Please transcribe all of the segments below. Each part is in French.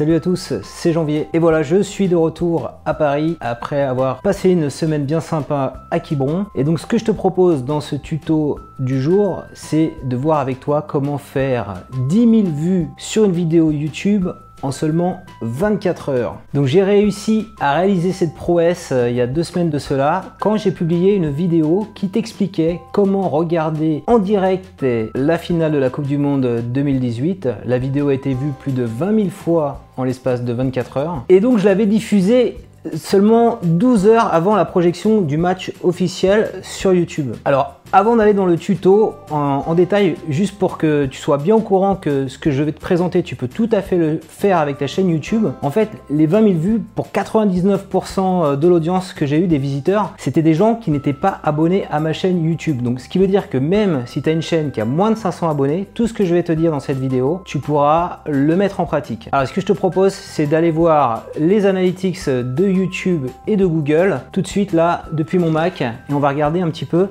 Salut à tous, c'est Janvier et voilà, je suis de retour à Paris après avoir passé une semaine bien sympa à Quiberon. Et donc ce que je te propose dans ce tuto du jour, c'est de voir avec toi comment faire 10 000 vues sur une vidéo YouTube en seulement 24 heures. Donc j'ai réussi à réaliser cette prouesse il y a 2 semaines de cela, quand j'ai publié une vidéo qui t'expliquait comment regarder en direct la finale de la Coupe du Monde 2018. La vidéo a été vue plus de 20 000 fois en l'espace de 24 heures. Et donc je l'avais diffusée seulement 12 heures avant la projection du match officiel sur YouTube. Alors avant d'aller dans le tuto en détail, juste pour que tu sois bien au courant que ce que je vais te présenter, tu peux tout à fait le faire avec ta chaîne YouTube. En fait, les 20 000 vues pour 99% de l'audience que j'ai eu des visiteurs, c'était des gens qui n'étaient pas abonnés à ma chaîne YouTube. Donc ce qui veut dire que même si tu as une chaîne qui a moins de 500 abonnés, tout ce que je vais te dire dans cette vidéo, tu pourras le mettre en pratique. Alors ce que je te propose, c'est d'aller voir les analytics de YouTube et de Google tout de suite là depuis mon Mac, et on va regarder un petit peu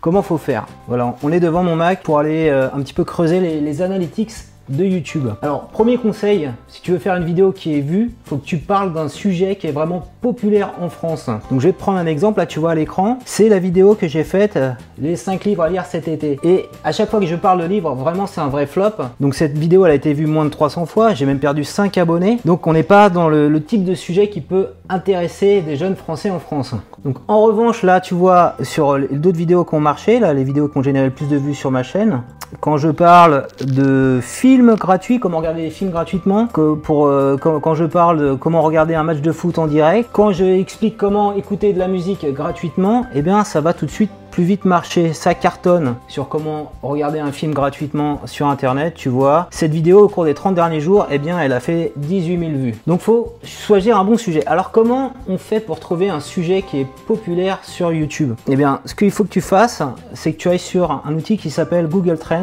comment faut faire. Voilà, on est devant mon Mac pour aller un petit peu creuser les analytics de YouTube. Alors, premier conseil, si tu veux faire une vidéo qui est vue, faut que tu parles d'un sujet qui est vraiment populaire en France. Donc, je vais te prendre un exemple. Là, tu vois à l'écran, c'est la vidéo que j'ai faite, les 5 livres à lire cet été. Et à chaque fois que je parle de livres, vraiment, c'est un vrai flop. Donc, cette vidéo, elle a été vue moins de 300 fois. J'ai même perdu 5 abonnés. Donc, on n'est pas dans le type de sujet qui peut intéresser des jeunes Français en France. Donc, en revanche, là, tu vois sur d'autres vidéos qui ont marché, là, les vidéos qui ont généré le plus de vues sur ma chaîne, quand je parle de films gratuits, comment regarder les films gratuitement, quand je parle de comment regarder un match de foot en direct, quand je explique comment écouter de la musique gratuitement, eh bien ça va tout de suite plus vite marcher, ça cartonne. Sur comment regarder un film gratuitement sur internet, tu vois, cette vidéo au cours des 30 derniers jours, eh bien elle a fait 18 000 vues. Donc faut choisir un bon sujet. Alors comment on fait pour trouver un sujet qui est populaire sur YouTube? Eh bien ce qu'il faut que tu fasses, c'est que tu ailles sur un outil qui s'appelle Google Trends.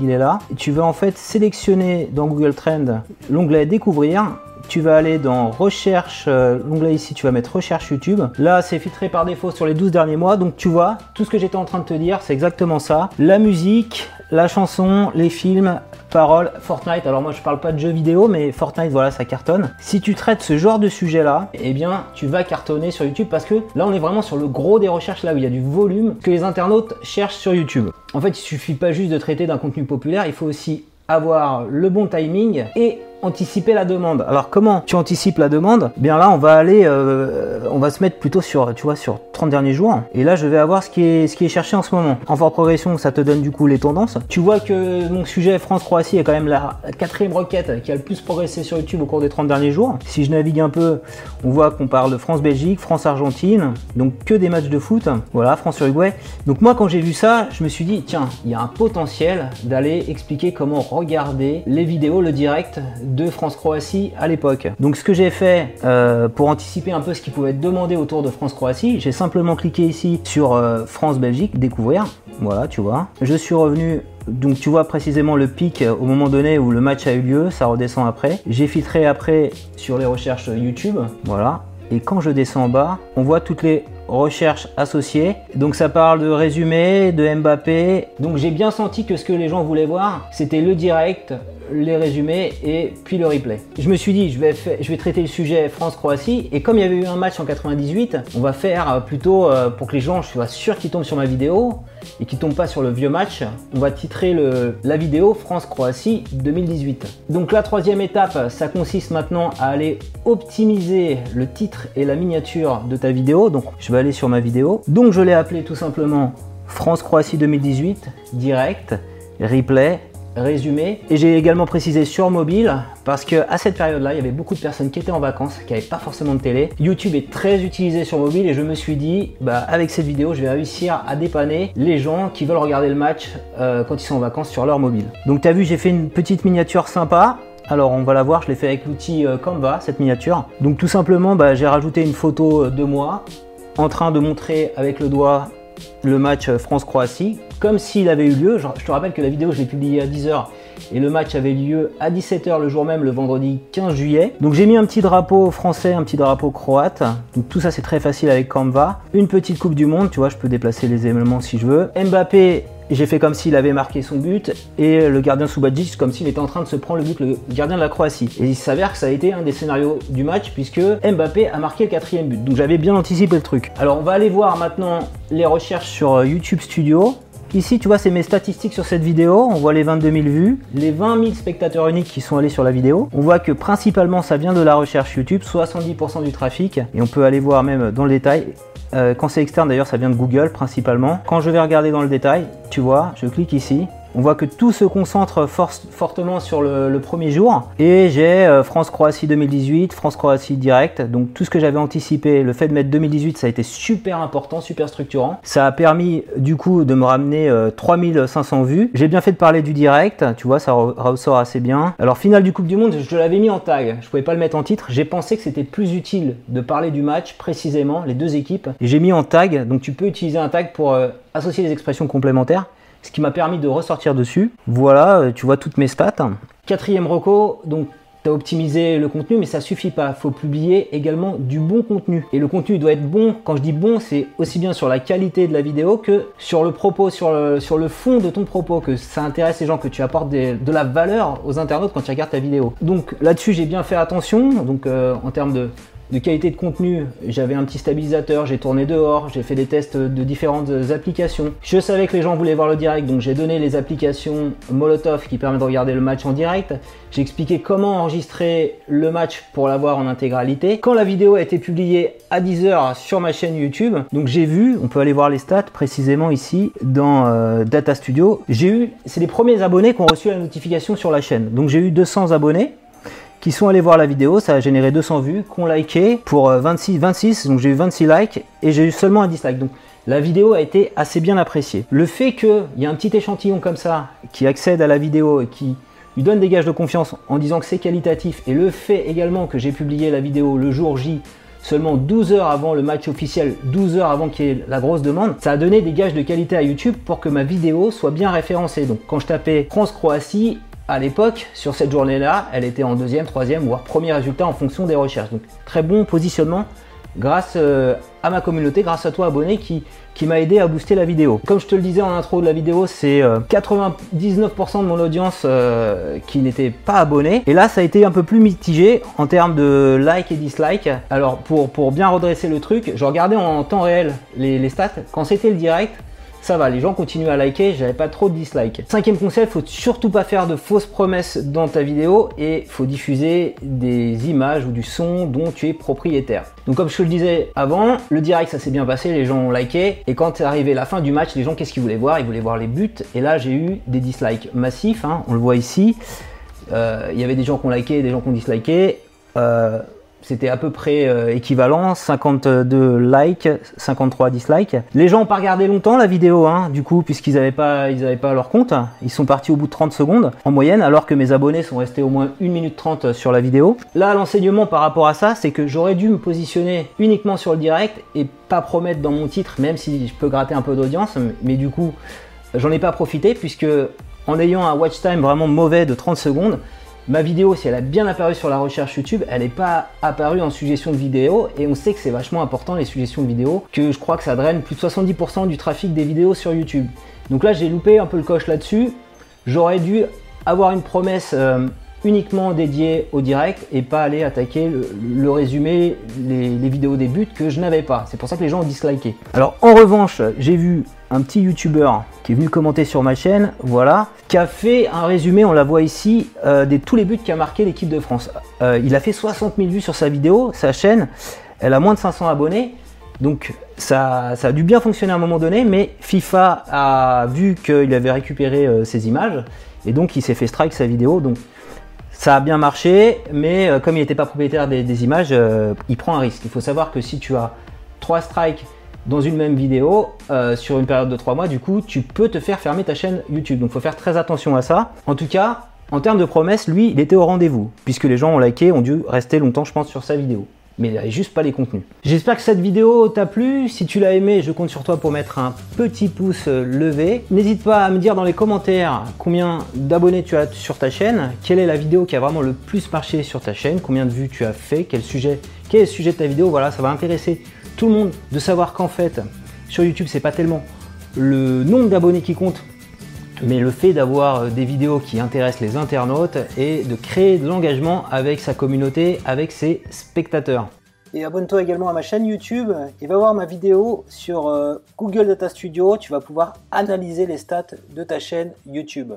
Il est là. Et tu vas en fait sélectionner dans Google Trends l'onglet découvrir. Tu vas aller dans recherche, l'onglet ici, tu vas mettre recherche YouTube. Là, c'est filtré par défaut sur les 12 derniers mois. Donc, tu vois, tout ce que j'étais en train de te dire, c'est exactement ça. La musique, la chanson, les films, paroles, Fortnite. Alors, moi, je parle pas de jeux vidéo, mais Fortnite, voilà, ça cartonne. Si tu traites ce genre de sujet-là, eh bien, tu vas cartonner sur YouTube parce que là, on est vraiment sur le gros des recherches, là où il y a du volume que les internautes cherchent sur YouTube. En fait, il suffit pas juste de traiter d'un contenu populaire, il faut aussi avoir le bon timing et anticiper la demande. Alors comment tu anticipes la demande? Bien là, on va aller se mettre plutôt sur, tu vois, sur 30 derniers jours, et là je vais avoir ce qui est cherché en ce moment. En forte progression, ça te donne du coup les tendances. Tu vois que mon sujet France-Croatie est quand même la 4e requête qui a le plus progressé sur YouTube au cours des 30 derniers jours. Si je navigue un peu, on voit qu'on parle de France-Belgique, France-Argentine, donc que des matchs de foot. Voilà, France-Uruguay. Donc moi, quand j'ai vu ça, je me suis dit tiens, il y a un potentiel d'aller expliquer comment regarder les vidéos, le direct de France-Croatie à l'époque. Donc ce que j'ai fait pour anticiper un peu ce qui pouvait être demandé autour de France-Croatie, j'ai simplement cliqué ici sur France-Belgique, découvrir. Voilà, tu vois. Je suis revenu, donc tu vois précisément le pic au moment donné où le match a eu lieu, ça redescend après. J'ai filtré après sur les recherches YouTube, voilà. Et quand je descends en bas, on voit toutes les recherches associées. Donc ça parle de résumé, de Mbappé. Donc j'ai bien senti que ce que les gens voulaient voir, c'était le direct, les résumés et puis le replay. Je me suis dit, je vais traiter le sujet France-Croatie, et comme il y avait eu un match en 98, on va faire plutôt, pour que les gens, je sois sûr qu'ils tombent sur ma vidéo et qu'ils tombent pas sur le vieux match, on va titrer la vidéo France-Croatie 2018. Donc la 3e étape, ça consiste maintenant à aller optimiser le titre et la miniature de ta vidéo. Donc je vais aller sur ma vidéo. Donc je l'ai appelée tout simplement France-Croatie 2018, direct, replay, résumé. Et j'ai également précisé sur mobile, parce que à cette période là il y avait beaucoup de personnes qui étaient en vacances, qui n'avaient pas forcément de télé. YouTube est très utilisé sur mobile, et je me suis dit bah avec cette vidéo je vais réussir à dépanner les gens qui veulent regarder le match quand ils sont en vacances sur leur mobile. Donc tu as vu, j'ai fait une petite miniature sympa. Alors on va la voir, je l'ai fait avec l'outil Canva, cette miniature. Donc tout simplement bah, j'ai rajouté une photo de moi en train de montrer avec le doigt le match France-Croatie, comme s'il avait eu lieu. Je te rappelle que la vidéo, je l'ai publiée à 10h et le match avait lieu à 17h le jour même, le vendredi 15 juillet. Donc j'ai mis un petit drapeau français, un petit drapeau croate. Donc tout ça, c'est très facile avec Canva. Une petite coupe du monde, tu vois, je peux déplacer les éléments si je veux. Mbappé J'ai fait comme s'il avait marqué son but et le gardien Subadzic comme s'il était en train de se prendre le but, le gardien de la Croatie. Et il s'avère que ça a été un des scénarios du match puisque Mbappé a marqué le 4e but. Donc j'avais bien anticipé le truc. Alors on va aller voir maintenant les recherches sur YouTube Studio. Ici tu vois c'est mes statistiques sur cette vidéo, on voit les 22 000 vues, les 20 000 spectateurs uniques qui sont allés sur la vidéo. On voit que principalement ça vient de la recherche YouTube, 70% du trafic, et on peut aller voir même dans le détail. Quand c'est externe d'ailleurs ça vient de Google principalement. Quand je vais regarder dans le détail, tu vois, je clique ici, on voit que tout se concentre fortement sur le premier jour. Et j'ai France-Croatie 2018, France-Croatie direct, donc tout ce que j'avais anticipé, le fait de mettre 2018 ça a été super important, super structurant. Ça a permis du coup de me ramener 3500 vues. J'ai bien fait de parler du direct, tu vois ça ressort assez bien. Alors finale du Coupe du Monde, je l'avais mis en tag, je pouvais pas le mettre en titre. J'ai pensé que c'était plus utile de parler du match précisément, les deux équipes. Et j'ai mis en tag, donc tu peux utiliser un tag pour associer les expressions complémentaires. Ce qui m'a permis de ressortir dessus. Voilà, tu vois toutes mes stats. 4e reco, donc tu as optimisé le contenu, mais ça suffit pas. Faut publier également du bon contenu. Et le contenu doit être bon. Quand je dis bon, c'est aussi bien sur la qualité de la vidéo que sur le propos, sur le fond de ton propos, que ça intéresse les gens, que tu apportes de la valeur aux internautes quand tu regardes ta vidéo. Donc là-dessus, j'ai bien fait attention. Donc en termes de qualité de contenu, j'avais un petit stabilisateur, j'ai tourné dehors, j'ai fait des tests de différentes applications. Je savais que les gens voulaient voir le direct, donc j'ai donné les applications Molotov qui permettent de regarder le match en direct. J'ai expliqué comment enregistrer le match pour l'avoir en intégralité. Quand la vidéo a été publiée à 10 h sur ma chaîne YouTube, donc j'ai vu, on peut aller voir les stats précisément ici dans Data Studio, j'ai eu, c'est les premiers abonnés qui ont reçu la notification sur la chaîne. Donc j'ai eu 200 abonnés. Qui sont allés voir la vidéo, ça a généré 200 vues, qui ont liké pour 26, donc j'ai eu 26 likes et j'ai eu seulement un dislike. Donc la vidéo a été assez bien appréciée. Le fait qu'il y a un petit échantillon comme ça qui accède à la vidéo et qui lui donne des gages de confiance en disant que c'est qualitatif, et le fait également que j'ai publié la vidéo le jour J, seulement 12 heures avant le match officiel, 12 heures avant qu'il y ait la grosse demande, ça a donné des gages de qualité à YouTube pour que ma vidéo soit bien référencée. Donc quand je tapais France-Croatie, à l'époque, sur cette journée-là, elle était en 2e, 3e, voire 1er résultat en fonction des recherches. Donc très bon positionnement grâce à ma communauté, grâce à toi abonné qui m'a aidé à booster la vidéo. Comme je te le disais en intro de la vidéo, c'est 99% de mon audience qui n'était pas abonnée. Et là, ça a été un peu plus mitigé en termes de like et dislike. Alors pour bien redresser le truc, je regardais en temps réel les stats. Quand c'était le direct, ça va, les gens continuent à liker, j'avais pas trop de dislikes. 5e conseil, faut surtout pas faire de fausses promesses dans ta vidéo et faut diffuser des images ou du son dont tu es propriétaire. Donc comme je te le disais avant, le direct ça s'est bien passé, les gens ont liké, et quand c'est arrivé la fin du match, les gens qu'est-ce qu'ils voulaient voir? Ils voulaient voir les buts, et là j'ai eu des dislikes massifs, hein, on le voit ici. Il y avait des gens qui ont liké, des gens qui ont disliké. C'était à peu près équivalent, 52 likes, 53 dislikes. Les gens n'ont pas regardé longtemps la vidéo, hein, du coup, puisqu'ils n'avaient pas leur compte. Ils sont partis au bout de 30 secondes en moyenne, alors que mes abonnés sont restés au moins 1 minute 30 sur la vidéo. Là, l'enseignement par rapport à ça, c'est que j'aurais dû me positionner uniquement sur le direct et pas promettre dans mon titre, même si je peux gratter un peu d'audience, mais du coup, j'en ai pas profité, puisque en ayant un watch time vraiment mauvais de 30 secondes, ma vidéo, si elle a bien apparu sur la recherche YouTube, elle n'est pas apparue en suggestion de vidéo, et on sait que c'est vachement important les suggestions de vidéo, que je crois que ça draine plus de 70% du trafic des vidéos sur YouTube. Donc là, j'ai loupé un peu le coche là-dessus. J'aurais dû avoir une promesse uniquement dédiée au direct et pas aller attaquer le résumé, les vidéos des buts que je n'avais pas. C'est pour ça que les gens ont disliké. Alors en revanche, j'ai vu un petit youtubeur qui est venu commenter sur ma chaîne, voilà, qui a fait un résumé, on la voit ici, de tous les buts qu'a marqué l'équipe de France. Il a fait 60 000 vues sur sa vidéo, sa chaîne, elle a moins de 500 abonnés, donc ça a dû bien fonctionner à un moment donné, mais FIFA a vu qu'il avait récupéré ses images, et donc il s'est fait strike sa vidéo, donc ça a bien marché, mais comme il n'était pas propriétaire des images, il prend un risque. Il faut savoir que si tu as 3 strikes dans une même vidéo sur une période de 3 mois, du coup tu peux te faire fermer ta chaîne YouTube, donc faut faire très attention à ça. En tout cas, en termes de promesses, lui il était au rendez-vous, puisque les gens ont liké, ont dû rester longtemps je pense sur sa vidéo, mais il n'avait juste pas les contenus. J'espère que cette vidéo t'a plu. Si tu l'as aimé, je compte sur toi pour mettre un petit pouce levé. N'hésite pas à me dire dans les commentaires combien d'abonnés tu as sur ta chaîne, quelle est la vidéo qui a vraiment le plus marché sur ta chaîne, combien de vues tu as fait, quel est le sujet de ta vidéo. Voilà, ça va intéresser tout le monde de savoir qu'en fait sur YouTube c'est pas tellement le nombre d'abonnés qui compte, mais le fait d'avoir des vidéos qui intéressent les internautes et de créer de l'engagement avec sa communauté, avec ses spectateurs. Et abonne-toi également à ma chaîne YouTube et va voir ma vidéo sur Google Data Studio. Tu vas pouvoir analyser les stats de ta chaîne YouTube.